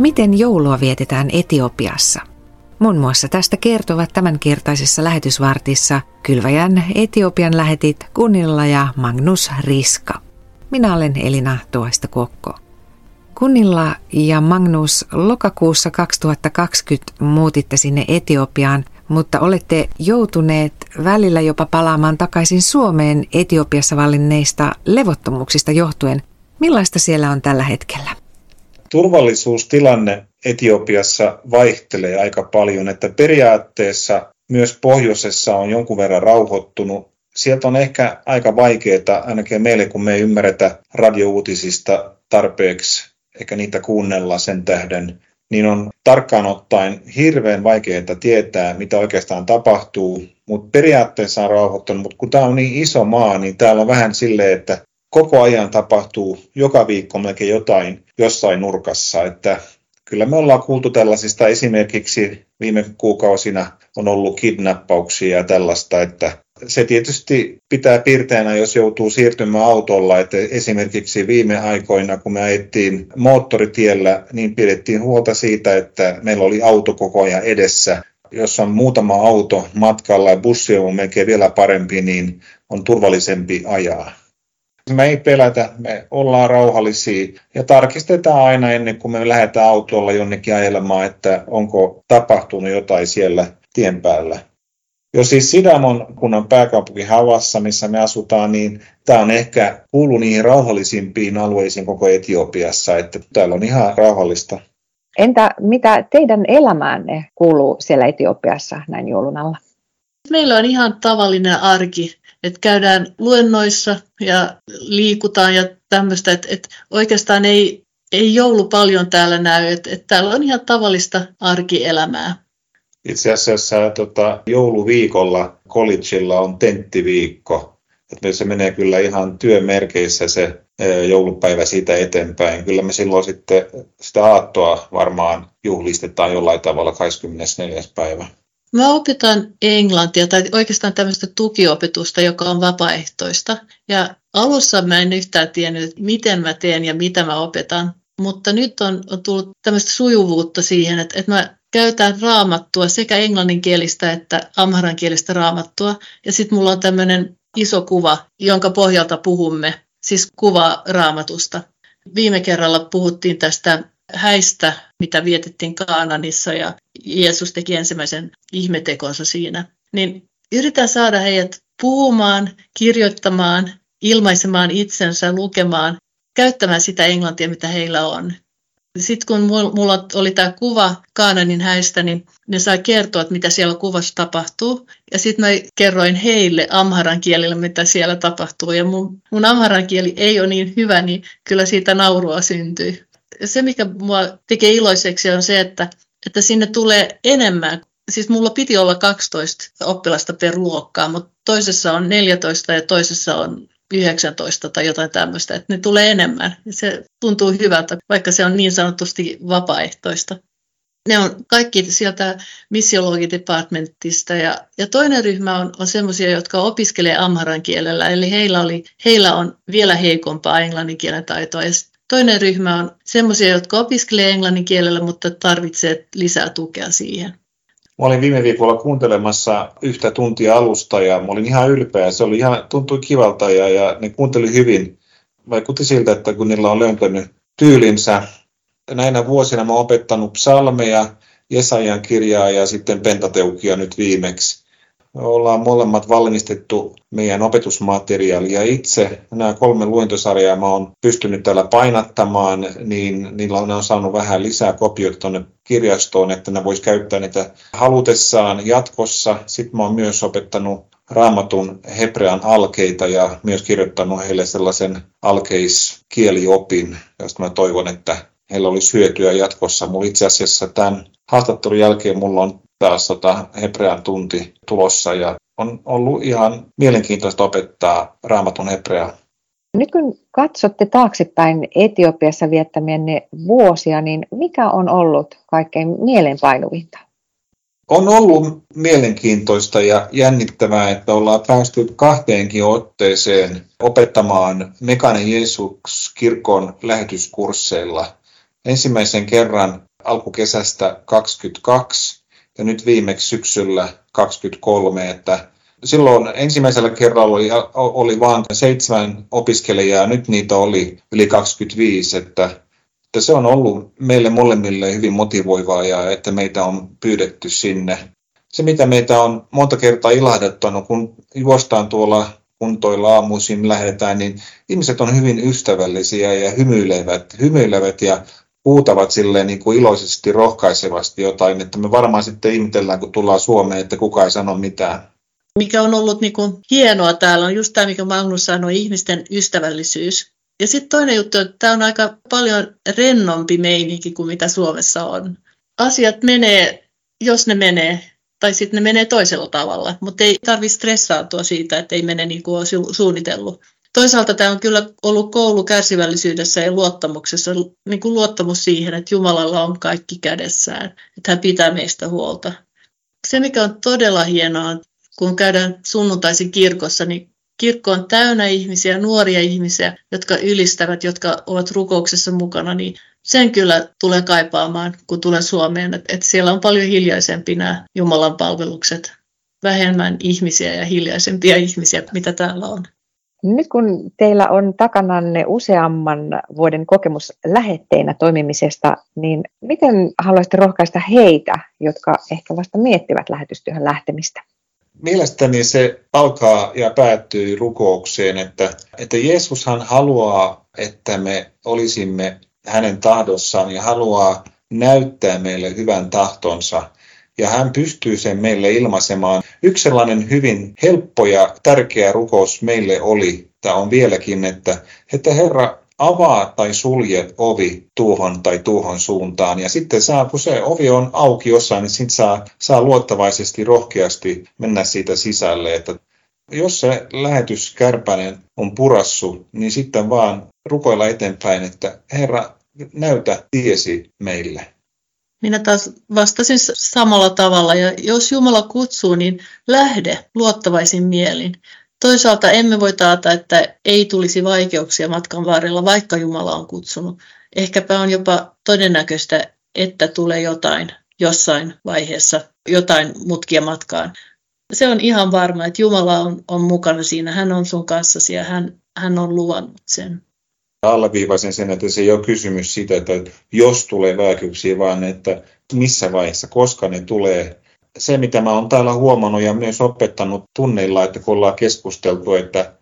Miten joulua vietetään Etiopiassa? Muun muassa tästä kertovat tämänkertaisessa lähetysvartissa Kylväjän Etiopian lähetit Gunilla ja Magnus Riska. Minä olen Elina Toivasta-Kokko. Gunilla ja Magnus, lokakuussa 2020 muutitte sinne Etiopiaan, mutta olette joutuneet välillä jopa palaamaan takaisin Suomeen Etiopiassa vallinneista levottomuuksista johtuen. Millaista siellä on tällä hetkellä? Turvallisuustilanne Etiopiassa vaihtelee aika paljon, että periaatteessa myös pohjoisessa on jonkun verran rauhoittunut. Sieltä on ehkä aika vaikeaa, ainakin meille, kun me ei ymmärretä radiouutisista tarpeeksi, eikä niitä kuunnella sen tähden, niin on tarkkaan ottaen hirveän vaikeaa tietää, mitä oikeastaan tapahtuu, mutta periaatteessa on rauhoittunut. Mutta kun tämä on niin iso maa, niin täällä on vähän silleen, että koko ajan tapahtuu joka viikko melkein jotain jossain nurkassa, että kyllä me ollaan kuultu tällaisista, esimerkiksi viime kuukausina on ollut kidnappauksia ja tällaista, että se tietysti pitää piirteänä, jos joutuu siirtymään autolla, että esimerkiksi viime aikoina, kun me ajettiin moottoritiellä, niin pidettiin huolta siitä, että meillä oli auto koko ajan edessä. Jos on muutama auto matkalla ja bussi on melkein vielä parempi, niin on turvallisempi ajaa. Me ei pelätä, me ollaan rauhallisia ja tarkistetaan aina ennen kuin me lähdetään autolla jonnekin ajelemaan, että onko tapahtunut jotain siellä tien päällä. Jo siis Sidamon kunnan pääkaupunki Havassa, missä me asutaan, niin tämä on ehkä kuulu niihin rauhallisimpiin alueisiin koko Etiopiassa, että täällä on ihan rauhallista. Entä mitä teidän elämäänne kuuluu siellä Etiopiassa näin joulun alla? Meillä on ihan tavallinen arki. Että käydään luennoissa ja liikutaan ja tämmöistä, että oikeastaan ei joulu paljon täällä näy, että täällä on ihan tavallista arkielämää. Itse asiassa jouluviikolla collegella on tenttiviikko, että se menee kyllä ihan työmerkeissä se joulupäivä siitä eteenpäin. Kyllä me silloin sitten sitä aattoa varmaan juhlistetaan jollain tavalla 24. päivä. Mä opitan englantia tai oikeastaan tämmöistä tukiopetusta, joka on vapaaehtoista. Ja alussa mä en yhtään tiennyt, miten mä teen ja mitä mä opetan. Mutta nyt on tullut tämmöistä sujuvuutta siihen, että mä käytän raamattua sekä englanninkielistä että amharankielistä raamattua. Ja sitten mulla on tämmöinen iso kuva, jonka pohjalta puhumme, siis kuva raamatusta. Viime kerralla puhuttiin tästä häistä, mitä vietettiin Kaananissa ja Jeesus teki ensimmäisen ihmetekonsa siinä, niin yritän saada heidät puhumaan, kirjoittamaan, ilmaisemaan itsensä, lukemaan, käyttämään sitä englantia, mitä heillä on. Sitten kun mulla oli tämä kuva Kaananin häistä, niin ne sai kertoa, että mitä siellä kuvassa tapahtuu. Ja sitten mä kerroin heille amharan kielellä, mitä siellä tapahtuu. Ja mun amharan kieli ei ole niin hyvä, niin kyllä siitä naurua syntyy. Se, mikä minua tekee iloiseksi, on se, että sinne tulee enemmän. Siis mulla piti olla 12 oppilasta per luokkaa, mutta toisessa on 14 ja toisessa on 19 tai jotain tämmöistä. Että ne tulee enemmän. Se tuntuu hyvältä, vaikka se on niin sanotusti vapaaehtoista. Ne on kaikki sieltä missiologidepartmentista. Ja toinen ryhmä on semmoisia, jotka opiskelee amharan kielellä. Eli heillä on vielä heikompaa englannin kielen taitoa. Toinen ryhmä on semmoisia, jotka opiskelee englannin kielellä, mutta tarvitsee lisää tukea siihen. Mä olin viime viikolla kuuntelemassa yhtä tuntia alusta ja mä olin ihan ylpeä. Se oli ihan, tuntui kivalta ja ne kuunteli hyvin. Vaikutti siltä, että kun niillä on löytänyt tyylinsä. Näinä vuosina mä oon opettanut psalmeja, Jesajan kirjaa ja sitten pentateukia nyt viimeksi. Me ollaan molemmat valmistettu meidän opetusmateriaalia itse. Nämä 3 luentosarjaa mä oon pystynyt täällä painattamaan, niin niillä on saanut vähän lisää kopioita tuonne kirjastoon, että ne vois käyttää niitä halutessaan jatkossa. Sitten mä oon myös opettanut Raamatun hebrean alkeita ja myös kirjoittanut heille sellaisen alkeiskieliopin, josta mä toivon, että heillä olisi hyötyä jatkossa. Mulla itse asiassa tämän haastattelun jälkeen mulla on taas hebrean tunti tulossa ja on ollut ihan mielenkiintoista opettaa Raamatun hebreaa. Nyt kun katsotte taaksepäin Etiopiassa viettämienne vuosia, niin mikä on ollut kaikkein mielenpainuvinta? On ollut mielenkiintoista ja jännittävää, että ollaan päästy 2 otteeseen opettamaan Mekan Jeesus-kirkon lähetyskursseilla. Ensimmäisen kerran alkukesästä 22 ja nyt viimeksi syksyllä 23, että silloin ensimmäisellä kerralla oli vain 7 opiskelijaa, nyt niitä oli yli 25, että se on ollut meille molemmille hyvin motivoivaa ja että meitä on pyydetty sinne. Se, mitä meitä on monta kertaa ilahduttanut, kun juostaan tuolla kuntoilla aamuisin lähdetään, niin ihmiset on hyvin ystävällisiä ja hymyilevät ja huutavat silleen niin kuin iloisesti, rohkaisevasti jotain, että me varmaan sitten ihmetellään, kun tullaan Suomeen, että kukaan ei sano mitään. Mikä on ollut niin kuin hienoa täällä on just tämä, mikä Magnus sanoi, ihmisten ystävällisyys. Ja sitten toinen juttu, että tämä on aika paljon rennompi meininki kuin mitä Suomessa on. Asiat menee, jos ne menee, tai sitten ne menee toisella tavalla, mutta ei tarvitse stressaantua siitä, että ei mene niin kuin on suunnitellut. Toisaalta tämä on kyllä ollut koulu kärsivällisyydessä ja luottamuksessa, niin kuin luottamus siihen, että Jumalalla on kaikki kädessään, että hän pitää meistä huolta. Se, mikä on todella hienoa, kun käydään sunnuntaisin kirkossa, niin kirkko on täynnä ihmisiä, nuoria ihmisiä, jotka ylistävät, jotka ovat rukouksessa mukana, niin sen kyllä tulen kaipaamaan, kun tulen Suomeen, että siellä on paljon hiljaisempi nämä Jumalan palvelukset, vähemmän ihmisiä ja hiljaisempia ihmisiä, mitä täällä on. Nyt kun teillä on takananne useamman vuoden kokemus lähetteinä toimimisesta, niin miten haluaisitte rohkaista heitä, jotka ehkä vasta miettivät lähetystyöhön lähtemistä? Mielestäni se alkaa ja päättyy rukoukseen, että Jeesushan haluaa, että me olisimme hänen tahdossaan ja haluaa näyttää meille hyvän tahtonsa. Ja hän pystyy sen meille ilmaisemaan. Yksi sellainen hyvin helppo ja tärkeä rukous meille oli, tai on vieläkin, että Herra avaa tai sulje ovi tuohon tai tuohon suuntaan. Ja sitten saa, kun se ovi on auki jossain, niin sitten saa luottavaisesti, rohkeasti mennä siitä sisälle. Että jos se lähetyskärpänen on purassu, niin sitten vaan rukoilla eteenpäin, että Herra, näytä tiesi meille. Minä taas vastasin samalla tavalla, ja jos Jumala kutsuu, niin lähde luottavaisin mielin. Toisaalta emme voi taata, että ei tulisi vaikeuksia matkan varrella, vaikka Jumala on kutsunut. Ehkäpä on jopa todennäköistä, että tulee jotain jossain vaiheessa, jotain mutkia matkaan. Se on ihan varma, että Jumala on mukana siinä, hän on sun kanssasi ja hän on luvannut sen. Alleviivaisen sen, että se ei ole kysymys siitä, että jos tulee vaikeuksia, vaan että missä vaiheessa, koska ne tulee. Se, mitä mä oon täällä huomannut ja myös opettanut tunneilla, että kun ollaan keskusteltu, että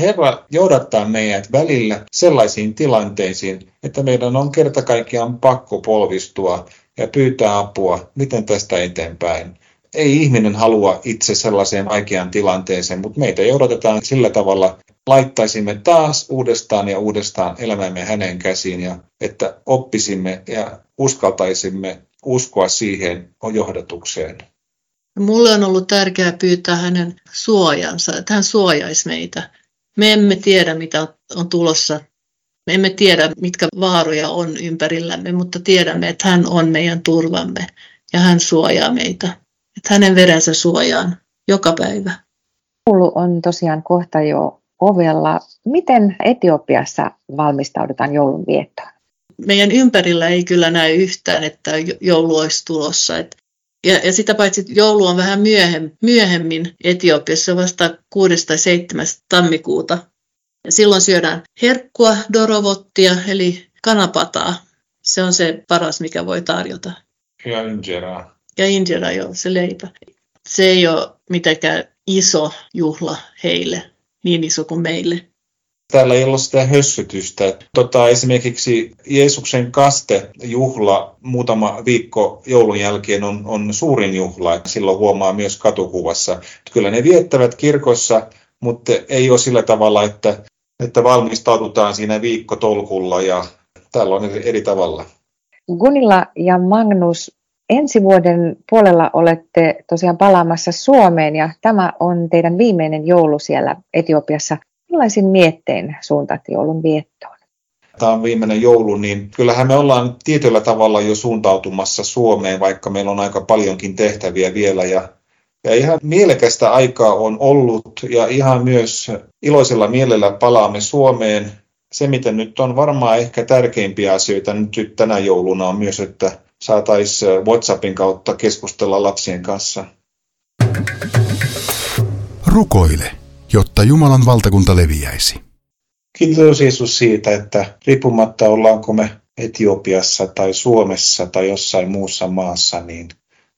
Herra johdattaa meidät välillä sellaisiin tilanteisiin, että meidän on kerta kaikkiaan pakko polvistua ja pyytää apua, miten tästä eteenpäin. Ei ihminen halua itse sellaiseen vaikeaan tilanteeseen, mutta meitä johdatetaan sillä tavalla, laittaisimme taas uudestaan ja uudestaan elämämme hänen käsiin, ja että oppisimme ja uskaltaisimme uskoa siihen johdatukseen. Mulle on ollut tärkeää pyytää hänen suojansa, että hän suojaisi meitä. Me emme tiedä, mitä on tulossa. Me emme tiedä, mitkä vaaroja on ympärillämme, mutta tiedämme, että hän on meidän turvamme ja hän suojaa meitä. Että hänen verensä suojaan joka päivä. Koulu on tosiaan kohta jo ovella. Miten Etiopiassa valmistaudutaan joulun viettoon? Meidän ympärillä ei kyllä näy yhtään, että joulu olisi tulossa. Ja sitä paitsi joulu on vähän myöhemmin Etiopiassa, vasta 6. tai 7. tammikuuta. Ja silloin syödään herkkua, dorovottia eli kanapataa. Se on se paras, mikä voi tarjota. Ja injeraa. Ja injeraa, joo, se leipä. Se ei ole mitenkään iso juhla heille, niin iso kuin meille. Täällä ei ole sitä hössytystä. Esimerkiksi Jeesuksen kastejuhla muutama viikko joulun jälkeen on suurin juhla. Silloin huomaa myös katukuvassa. Kyllä ne viettävät kirkossa, mutta ei ole sillä tavalla, että valmistaudutaan siinä viikkotolkulla. Ja täällä on eri tavalla. Gunilla ja Magnus, ensi vuoden puolella olette tosiaan palaamassa Suomeen ja tämä on teidän viimeinen joulu siellä Etiopiassa. Millaisin miettein suuntaatte joulun viettoon? Tämä on viimeinen joulu, niin kyllähän me ollaan tietyllä tavalla jo suuntautumassa Suomeen, vaikka meillä on aika paljonkin tehtäviä vielä. Ja ihan mielekästä aikaa on ollut ja ihan myös iloisella mielellä palaamme Suomeen. Se, mitä nyt on varmaan ehkä tärkeimpiä asioita nyt tänä jouluna on myös, että saataisiin WhatsAppin kautta keskustella lapsien kanssa. Rukoile, jotta Jumalan valtakunta leviäisi. Kiitos Jeesus siitä, että riippumatta ollaanko me Etiopiassa tai Suomessa tai jossain muussa maassa, niin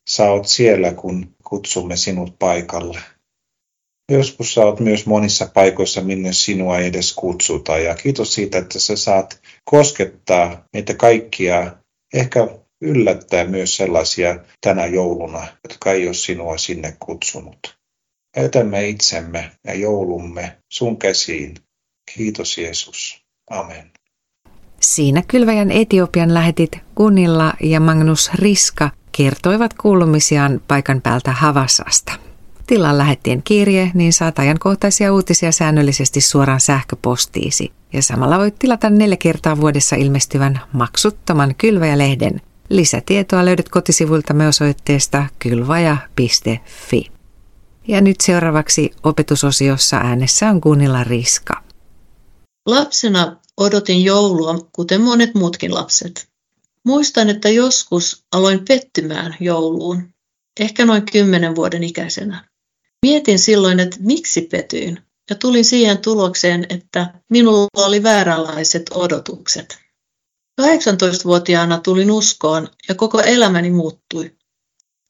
sä oot siellä, kun kutsumme sinut paikalle. Joskus sä oot myös monissa paikoissa, minne sinua ei edes kutsuta. Ja kiitos siitä, että sä saat koskettaa meitä kaikkia, ehkä yllättää myös sellaisia tänä jouluna, jotka ei ole sinua sinne kutsunut. Jätämme itsemme ja joulumme sun käsiin. Kiitos Jeesus. Amen. Siinä Kylväjän Etiopian lähetit Gunilla ja Magnus Riska kertoivat kuulumisiaan paikan päältä Havasasta. Tilaan lähettien kirje, niin saat ajankohtaisia uutisia säännöllisesti suoraan sähköpostiisi. Ja samalla voit tilata 4 kertaa vuodessa ilmestyvän maksuttoman Kylväjä-lehden. Lisätietoa löydät kotisivuiltamme osoitteesta kylvaja.fi. Ja nyt seuraavaksi opetusosiossa äänessä on Gunilla Riska. Lapsena odotin joulua, kuten monet muutkin lapset. Muistan, että joskus aloin pettymään jouluun, ehkä noin 10 vuoden ikäisenä. Mietin silloin, että miksi petyin, ja tulin siihen tulokseen, että minulla oli vääränlaiset odotukset. 18-vuotiaana tulin uskoon ja koko elämäni muuttui.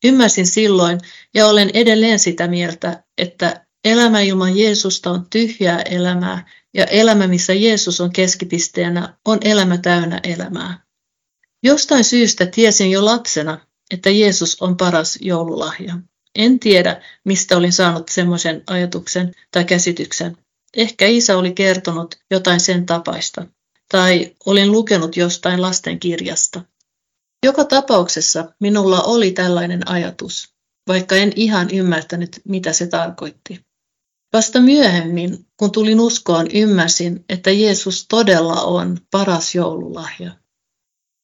Ymmärsin silloin ja olen edelleen sitä mieltä, että elämä ilman Jeesusta on tyhjää elämää ja elämä, missä Jeesus on keskipisteenä, on elämä täynnä elämää. Jostain syystä tiesin jo lapsena, että Jeesus on paras joululahja. En tiedä, mistä olin saanut semmoisen ajatuksen tai käsityksen. Ehkä isä oli kertonut jotain sen tapaista tai olin lukenut jostain lasten kirjasta. Joka tapauksessa minulla oli tällainen ajatus, vaikka en ihan ymmärtänyt, mitä se tarkoitti. Vasta myöhemmin, kun tulin uskoon, ymmärsin, että Jeesus todella on paras joululahja.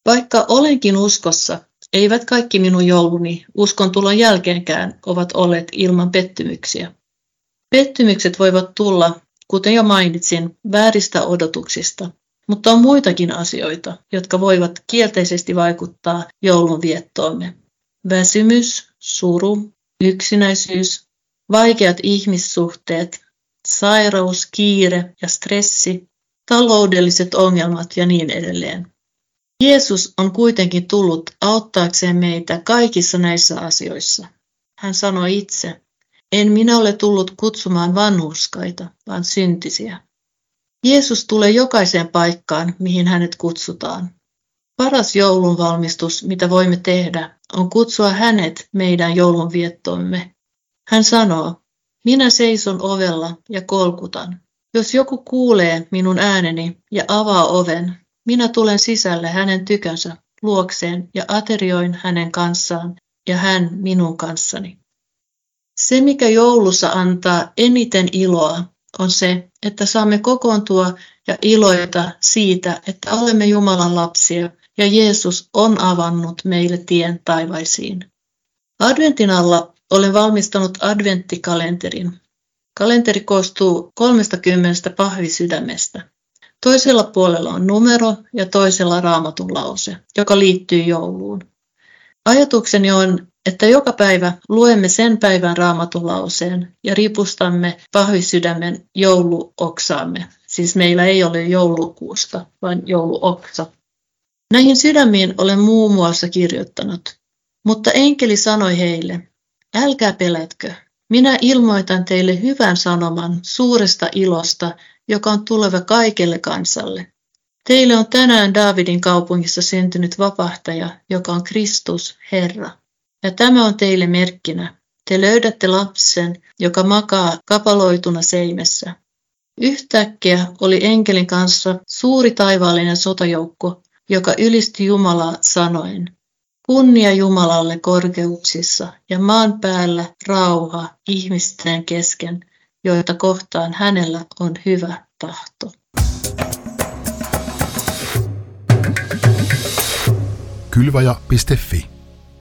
Vaikka olenkin uskossa, eivät kaikki minun jouluni uskon tulon jälkeenkään ovat olleet ilman pettymyksiä. Pettymykset voivat tulla, kuten jo mainitsin, vääristä odotuksista. Mutta on muitakin asioita, jotka voivat kielteisesti vaikuttaa joulun viettoomme. Väsymys, suru, yksinäisyys, vaikeat ihmissuhteet, sairaus, kiire ja stressi, taloudelliset ongelmat ja niin edelleen. Jeesus on kuitenkin tullut auttaakseen meitä kaikissa näissä asioissa. Hän sanoi itse, en minä ole tullut kutsumaan vanhurskaita, vaan syntisiä. Jeesus tulee jokaiseen paikkaan, mihin hänet kutsutaan. Paras joulunvalmistus, mitä voimme tehdä, on kutsua hänet meidän joulunviettomme. Hän sanoo, minä seison ovella ja kolkutan. Jos joku kuulee minun ääneni ja avaa oven, minä tulen sisälle hänen tykönsä luokseen ja aterioin hänen kanssaan ja hän minun kanssani. Se, mikä joulussa antaa eniten iloa, on se, että saamme kokoontua ja iloita siitä, että olemme Jumalan lapsia ja Jeesus on avannut meille tien taivaisiin. Adventin alla olen valmistanut adventtikalenterin. Kalenteri koostuu 30 pahvisydämestä. Toisella puolella on numero ja toisella raamatun lause, joka liittyy jouluun. Ajatukseni on, että joka päivä luemme sen päivän raamatun lauseen ja ripustamme pahvisydämen jouluoksaamme. Siis meillä ei ole joulukuusta, vaan jouluoksa. Näihin sydämiin olen muun muassa kirjoittanut, mutta enkeli sanoi heille, älkää pelätkö, minä ilmoitan teille hyvän sanoman suuresta ilosta, joka on tuleva kaikelle kansalle. Teille on tänään Daavidin kaupungissa syntynyt vapahtaja, joka on Kristus Herra. Ja tämä on teille merkkinä. Te löydätte lapsen, joka makaa kapaloituna seimessä. Yhtäkkiä oli enkelin kanssa suuri taivaallinen sotajoukko, joka ylisti Jumalaa sanoen, kunnia Jumalalle korkeuksissa ja maan päällä rauha ihmisten kesken, joita kohtaan hänellä on hyvä tahto. Kylväjä.fi